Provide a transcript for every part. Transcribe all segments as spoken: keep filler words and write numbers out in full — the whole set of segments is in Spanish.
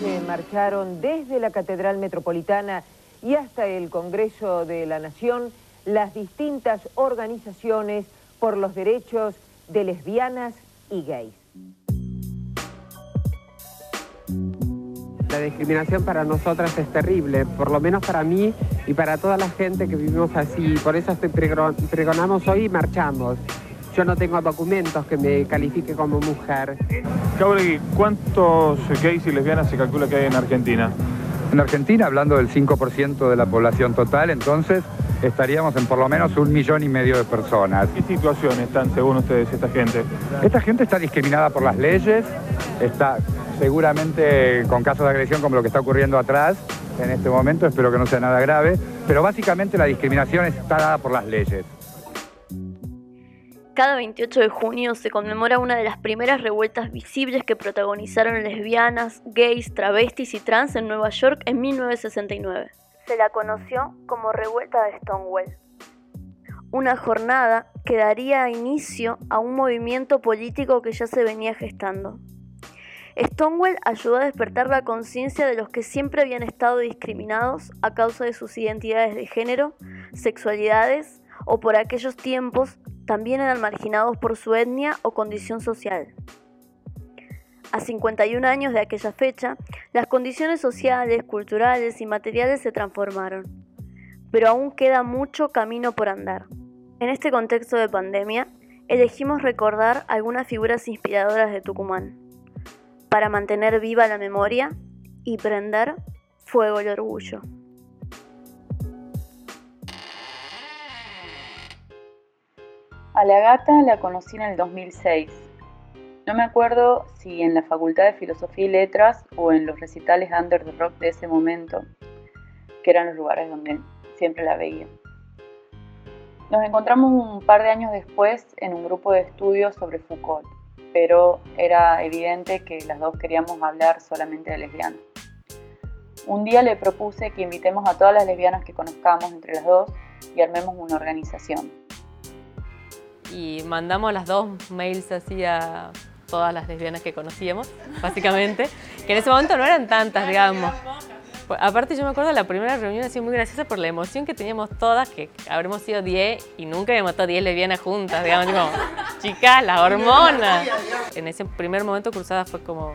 noche marcharon desde la Catedral Metropolitana y hasta el Congreso de la Nación las distintas organizaciones por los derechos de lesbianas y gays. La discriminación para nosotras es terrible, por lo menos para mí y para toda la gente que vivimos así. Por eso estoy pregonamos hoy y marchamos. Yo no tengo documentos que me califique como mujer. Jauregui, ¿cuántos gays y lesbianas se calcula que hay en Argentina? En Argentina, hablando del cinco por ciento de la población total, entonces estaríamos en por lo menos un millón y medio de personas. ¿Qué situación están, según ustedes, esta gente? Esta gente está discriminada por las leyes, está seguramente con casos de agresión como lo que está ocurriendo atrás en este momento, espero que no sea nada grave, pero básicamente la discriminación está dada por las leyes. Cada veintiocho de junio se conmemora una de las primeras revueltas visibles que protagonizaron lesbianas, gays, travestis y trans en Nueva York en mil novecientos sesenta y nueve. Se la conoció como Revuelta de Stonewall. Una jornada que daría inicio a un movimiento político que ya se venía gestando. Stonewall ayudó a despertar la conciencia de los que siempre habían estado discriminados a causa de sus identidades de género, sexualidades o por aquellos tiempos también eran marginados por su etnia o condición social. A cincuenta y un años de aquella fecha, las condiciones sociales, culturales y materiales se transformaron, pero aún queda mucho camino por andar. En este contexto de pandemia, elegimos recordar algunas figuras inspiradoras de Tucumán, para mantener viva la memoria y prender fuego al orgullo. A la gata la conocí en el dos mil seis. No me acuerdo si en la Facultad de Filosofía y Letras o en los recitales Under the Rock de ese momento, que eran los lugares donde siempre la veía. Nos encontramos un par de años después en un grupo de estudios sobre Foucault, pero era evidente que las dos queríamos hablar solamente de lesbianas. Un día le propuse que invitemos a todas las lesbianas que conozcamos entre las dos y armemos una organización. Y mandamos las dos mails así a todas las lesbianas que conocíamos, básicamente, que en ese momento no eran tantas, digamos. Aparte, yo me acuerdo de la primera reunión, así muy graciosa por la emoción que teníamos todas, que habremos sido diez y nunca habíamos estado diez lesbianas juntas, digamos, como, chicas, las hormonas. En ese primer momento Cruzada fue como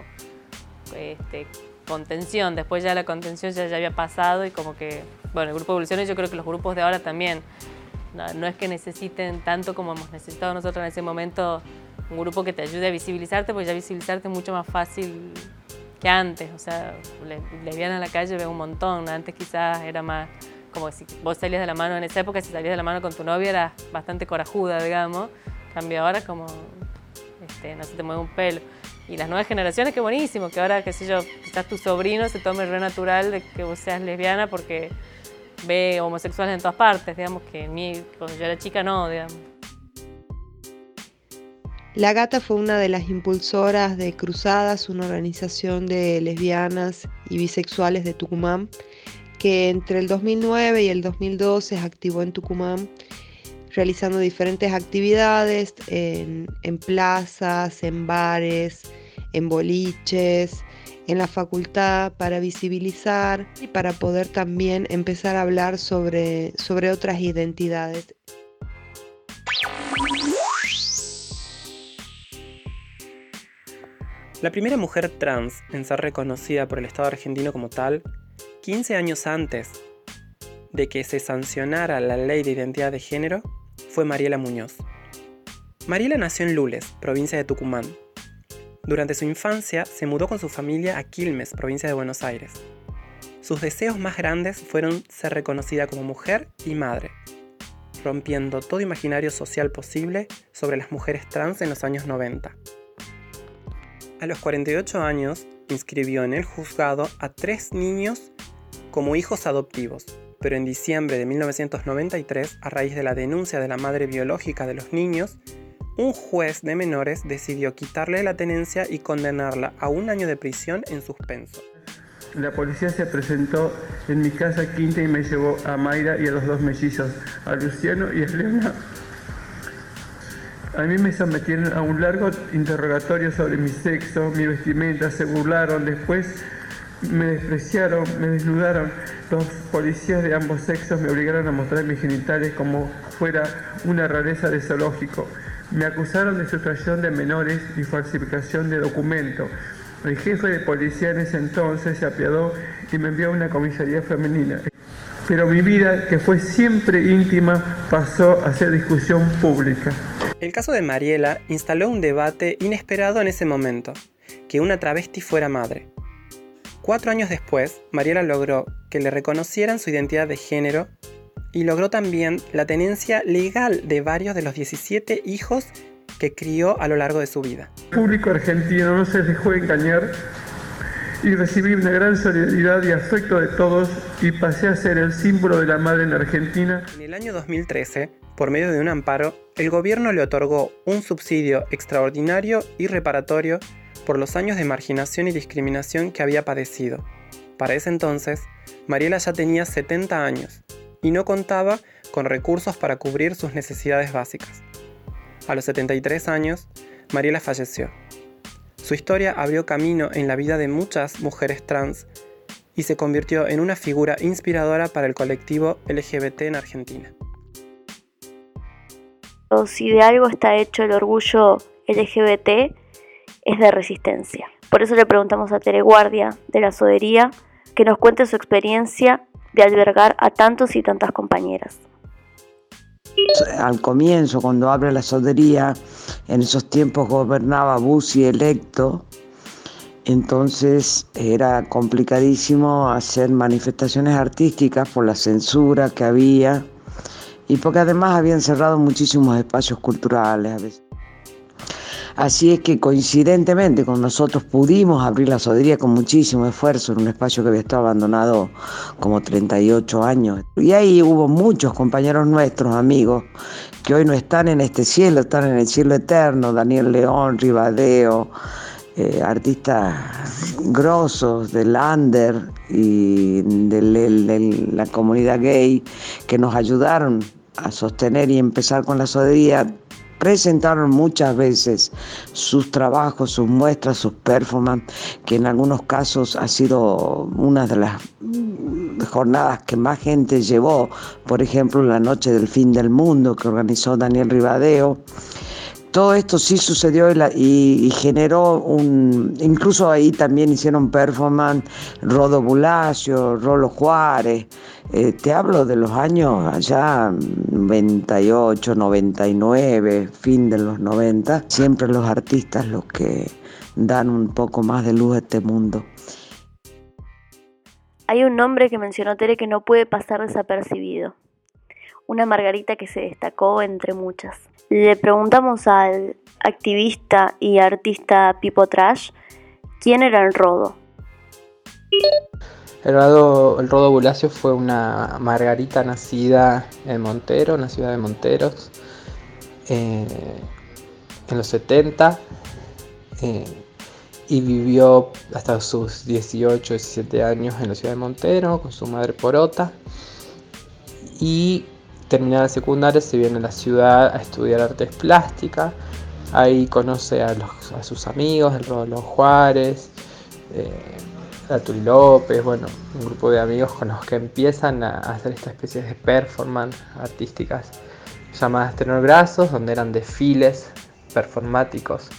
este, contención, después ya la contención ya, ya había pasado y como que, bueno, el grupo de evoluciones, yo creo que los grupos de ahora también, No, no es que necesiten tanto como hemos necesitado nosotros en ese momento un grupo que te ayude a visibilizarte, porque ya visibilizarte es mucho más fácil que antes. O sea, le, lesbiana en la calle veo un montón. Antes quizás era más como si vos salías de la mano en esa época, si salías de la mano con tu novia eras bastante corajuda, digamos. Cambio ahora como este, no se te mueve un pelo. Y las nuevas generaciones, qué buenísimo, que ahora, qué sé yo, quizás tu sobrino se tome el re natural de que vos seas lesbiana porque ve homosexuales en todas partes, digamos, que mí, cuando yo era chica no, digamos. La Gata fue una de las impulsoras de Cruzadas, una organización de lesbianas y bisexuales de Tucumán, que entre el dos mil nueve y el dos mil doce se activó en Tucumán, realizando diferentes actividades en, en plazas, en bares, en boliches, en la facultad, para visibilizar y para poder también empezar a hablar sobre, sobre otras identidades. La primera mujer trans en ser reconocida por el Estado argentino como tal, quince años antes de que se sancionara la Ley de Identidad de Género, fue Mariela Muñoz. Mariela nació en Lules, provincia de Tucumán. Durante su infancia se mudó con su familia a Quilmes, provincia de Buenos Aires. Sus deseos más grandes fueron ser reconocida como mujer y madre, rompiendo todo imaginario social posible sobre las mujeres trans en los años noventa. A los cuarenta y ocho años inscribió en el juzgado a tres niños como hijos adoptivos, pero en diciembre de mil novecientos noventa y tres, a raíz de la denuncia de la madre biológica de los niños, un juez de menores decidió quitarle la tenencia y condenarla a un año de prisión en suspenso. La policía se presentó en mi casa quinta y me llevó a Mayra y a los dos mellizos, a Luciano y a Elena. A mí me sometieron a un largo interrogatorio sobre mi sexo, mi vestimenta, se burlaron. Después Me despreciaron, me desnudaron. Los policías de ambos sexos me obligaron a mostrar mis genitales como fuera una rareza de zoológico. Me acusaron de sustracción de menores y falsificación de documentos. El jefe de policía en ese entonces se apiadó y me envió a una comisaría femenina. Pero mi vida, que fue siempre íntima, pasó a ser discusión pública. El caso de Mariela instaló un debate inesperado en ese momento, que una travesti fuera madre. Cuatro años después, Mariela logró que le reconocieran su identidad de género y logró también la tenencia legal de varios de los diecisiete hijos que crió a lo largo de su vida. El público argentino no se dejó engañar y recibí una gran solidaridad y afecto de todos y pasé a ser el símbolo de la madre en Argentina. En el año dos mil trece, por medio de un amparo, el gobierno le otorgó un subsidio extraordinario y reparatorio por los años de marginación y discriminación que había padecido. Para ese entonces, Mariela ya tenía setenta años y no contaba con recursos para cubrir sus necesidades básicas. A los setenta y tres años, Mariela falleció. Su historia abrió camino en la vida de muchas mujeres trans y se convirtió en una figura inspiradora para el colectivo L G B T en Argentina. Si de algo está hecho el orgullo L G B T, es de resistencia. Por eso le preguntamos a Tere Guardia, de la Sodería, que nos cuente su experiencia de albergar a tantos y tantas compañeras. Al comienzo, cuando abre la Sodería, en esos tiempos gobernaba Busi Electo, entonces era complicadísimo hacer manifestaciones artísticas por la censura que había y porque además habían cerrado muchísimos espacios culturales a veces. Así es que coincidentemente con nosotros pudimos abrir la Sodería con muchísimo esfuerzo en un espacio que había estado abandonado como treinta y ocho años. Y ahí hubo muchos compañeros nuestros, amigos, que hoy no están en este cielo, están en el cielo eterno. Daniel León, Rivadeo, eh, artistas grosos del under y de la comunidad gay que nos ayudaron a sostener y empezar con la Sodería. Presentaron muchas veces sus trabajos, sus muestras, sus performances, que en algunos casos ha sido una de las jornadas que más gente llevó. Por ejemplo, la noche del fin del mundo que organizó Daniel Rivadeo. Todo esto sí sucedió y, la, y, y generó un... Incluso ahí también hicieron performance Rodolfo Bulacio, Rolo Juárez. Eh, te hablo de los años allá, noventa y ocho, noventa y nueve, fin de los noventa. Siempre los artistas los que dan un poco más de luz a este mundo. Hay un nombre que mencionó Tere que no puede pasar desapercibido. Una Margarita que se destacó entre muchas. Le preguntamos al activista y artista Pipo Trash quién era el Rodo. El Rodo, el Rodo Bulacio fue una Margarita nacida en Monteros, en la ciudad de Monteros, eh, en los setenta, eh, y vivió hasta sus dieciocho, diecisiete años en la ciudad de Monteros con su madre Porota y terminada la secundaria se viene a la ciudad a estudiar artes plásticas. Ahí conoce a, los, a sus amigos, el Rolo Juárez, eh, a Tuli López, bueno, un grupo de amigos con los que empiezan a hacer estas especies de performance artísticas llamadas tenor brazos, donde eran desfiles performáticos,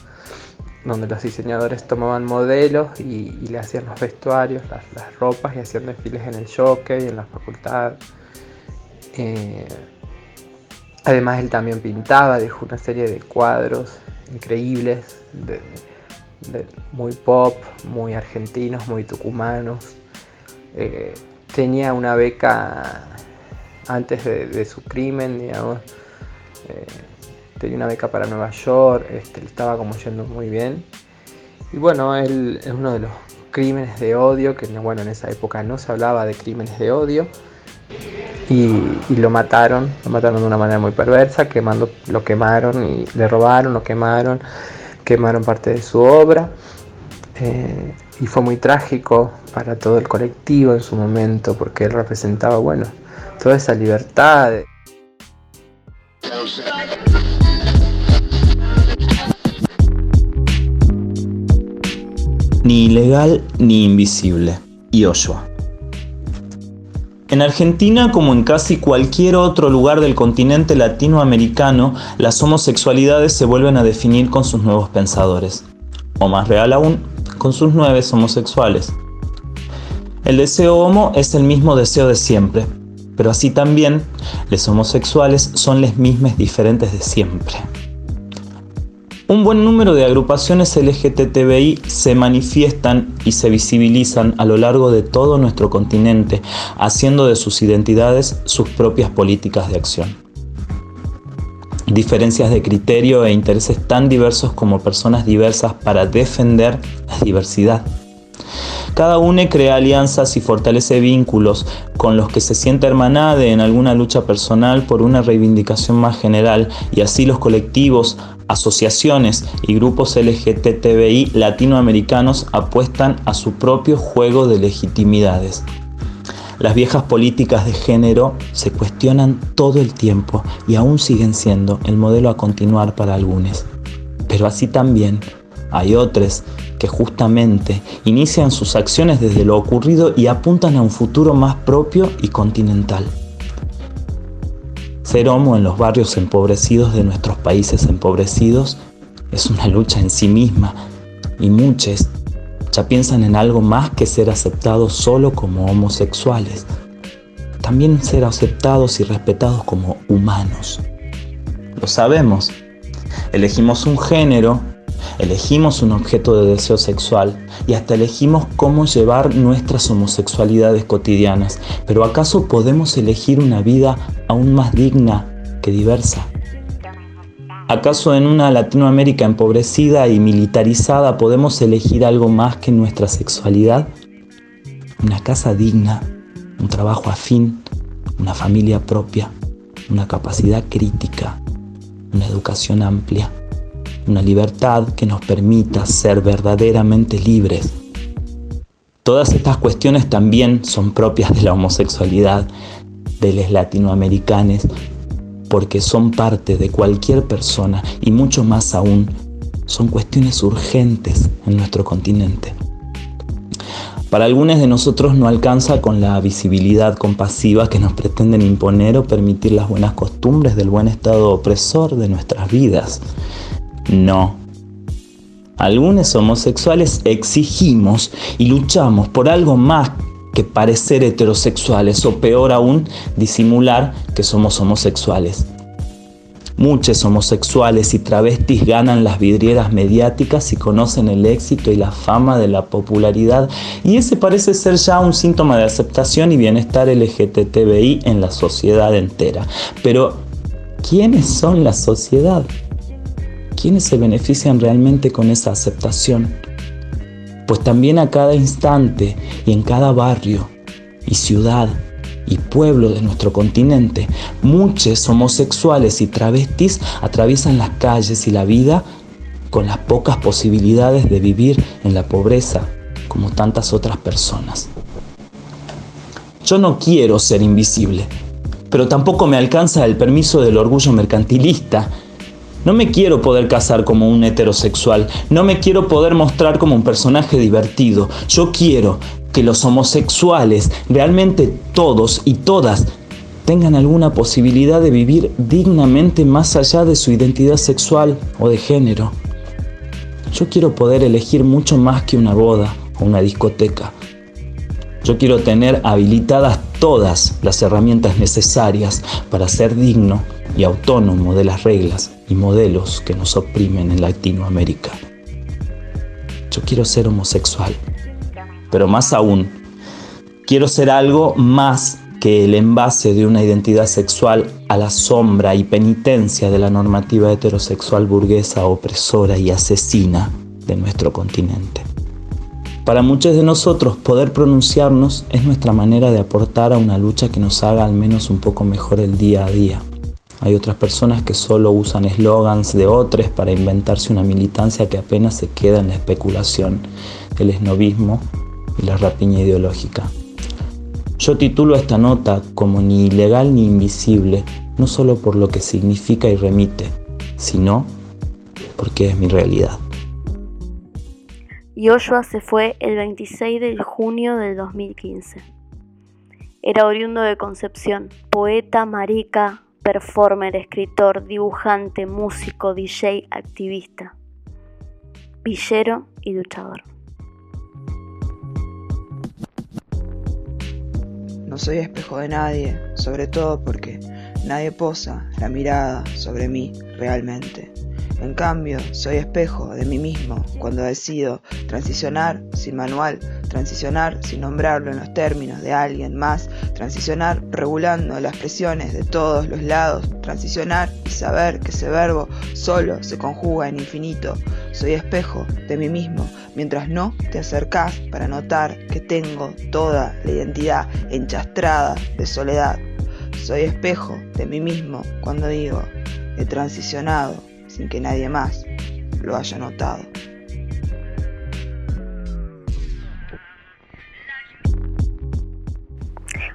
donde los diseñadores tomaban modelos y, y le hacían los vestuarios, las, las ropas y hacían desfiles en el jockey, en la facultad. Eh, además él también pintaba, dejó una serie de cuadros increíbles, de, de, muy pop, muy argentinos, muy tucumanos. Eh, tenía una beca antes de, de su crimen, digamos, eh, tenía una beca para Nueva York, este, le estaba como yendo muy bien. Y bueno, él es uno de los crímenes de odio, que bueno, en esa época no se hablaba de crímenes de odio. Y, y lo mataron, lo mataron de una manera muy perversa, quemando, lo quemaron y le robaron, lo quemaron, quemaron parte de su obra. Eh, y fue muy trágico para todo el colectivo en su momento, porque él representaba, bueno, toda esa libertad. Ni ilegal ni invisible. y Joshua. En Argentina, como en casi cualquier otro lugar del continente latinoamericano, las homosexualidades se vuelven a definir con sus nuevos pensadores, o más real aún, con sus nuevos homosexuales. El deseo homo es el mismo deseo de siempre, pero así también, los homosexuales son los mismos diferentes de siempre. Un buen número de agrupaciones L G T B I se manifiestan y se visibilizan a lo largo de todo nuestro continente, haciendo de sus identidades sus propias políticas de acción. Diferencias de criterio e intereses tan diversos como personas diversas para defender la diversidad. Cada uno crea alianzas y fortalece vínculos con los que se siente hermanada en alguna lucha personal por una reivindicación más general, y así los colectivos, asociaciones y grupos L G T B I latinoamericanos apuestan a su propio juego de legitimidades. Las viejas políticas de género se cuestionan todo el tiempo y aún siguen siendo el modelo a continuar para algunos. Pero así también hay otros que justamente inician sus acciones desde lo ocurrido y apuntan a un futuro más propio y continental. Ser homo en los barrios empobrecidos de nuestros países empobrecidos es una lucha en sí misma, y muchos ya piensan en algo más que ser aceptados solo como homosexuales, también ser aceptados y respetados como humanos. Lo sabemos, elegimos un género, elegimos un objeto de deseo sexual y hasta elegimos cómo llevar nuestras homosexualidades cotidianas. Pero ¿acaso podemos elegir una vida aún más digna que diversa? ¿Acaso en una Latinoamérica empobrecida y militarizada podemos elegir algo más que nuestra sexualidad? Una casa digna, un trabajo afín, una familia propia, una capacidad crítica, una educación amplia. Una libertad que nos permita ser verdaderamente libres. Todas estas cuestiones también son propias de la homosexualidad, de los latinoamericanos, porque son parte de cualquier persona y mucho más aún, son cuestiones urgentes en nuestro continente. Para algunos de nosotros no alcanza con la visibilidad compasiva que nos pretenden imponer o permitir las buenas costumbres del buen estado opresor de nuestras vidas. No. Algunos homosexuales exigimos y luchamos por algo más que parecer heterosexuales o peor aún, disimular que somos homosexuales. Muchos homosexuales y travestis ganan las vidrieras mediáticas y conocen el éxito y la fama de la popularidad, y ese parece ser ya un síntoma de aceptación y bienestar L G T B I en la sociedad entera. Pero, ¿quiénes son la sociedad? ¿Quiénes se benefician realmente con esa aceptación? Pues también a cada instante y en cada barrio y ciudad y pueblo de nuestro continente, muchos homosexuales y travestis atraviesan las calles y la vida con las pocas posibilidades de vivir en la pobreza como tantas otras personas. Yo no quiero ser invisible, pero tampoco me alcanza el permiso del orgullo mercantilista. No me quiero poder casar como un heterosexual, no me quiero poder mostrar como un personaje divertido. Yo quiero que los homosexuales, realmente todos y todas, tengan alguna posibilidad de vivir dignamente más allá de su identidad sexual o de género. Yo quiero poder elegir mucho más que una boda o una discoteca. Yo quiero tener habilitadas todas las herramientas necesarias para ser digno y autónomo de las reglas y modelos que nos oprimen en Latinoamérica. Yo quiero ser homosexual, pero más aún, quiero ser algo más que el envase de una identidad sexual a la sombra y penitencia de la normativa heterosexual burguesa, opresora y asesina de nuestro continente. Para muchos de nosotros, poder pronunciarnos es nuestra manera de aportar a una lucha que nos haga al menos un poco mejor el día a día. Hay otras personas que solo usan eslogans de otros para inventarse una militancia que apenas se queda en la especulación, el esnovismo y la rapiña ideológica. Yo titulo esta nota como ni ilegal ni invisible, no solo por lo que significa y remite, sino porque es mi realidad. Joshua se fue el veintiséis de junio del dos mil quince. Era oriundo de Concepción, poeta, marica, performer, escritor, dibujante, músico, D J, activista, villero y luchador. No soy espejo de nadie, sobre todo porque nadie posa la mirada sobre mí realmente. En cambio, soy espejo de mí mismo cuando decido transicionar sin manual, transicionar sin nombrarlo en los términos de alguien más, transicionar regulando las presiones de todos los lados, transicionar y saber que ese verbo solo se conjuga en infinito. Soy espejo de mí mismo mientras no te acercás para notar que tengo toda la identidad enchastrada de soledad. Soy espejo de mí mismo cuando digo, he transicionado sin que nadie más lo haya notado.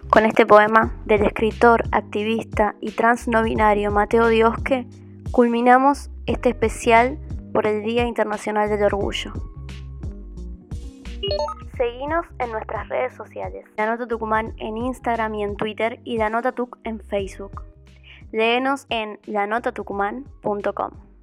Con este poema del escritor, activista y trans no binario Mateo Diosque, culminamos este especial por el Día Internacional del Orgullo. Seguinos en nuestras redes sociales, La Nota Tucumán en Instagram y en Twitter y La Nota Tuc en Facebook. Léenos en lanotaTucuman punto com.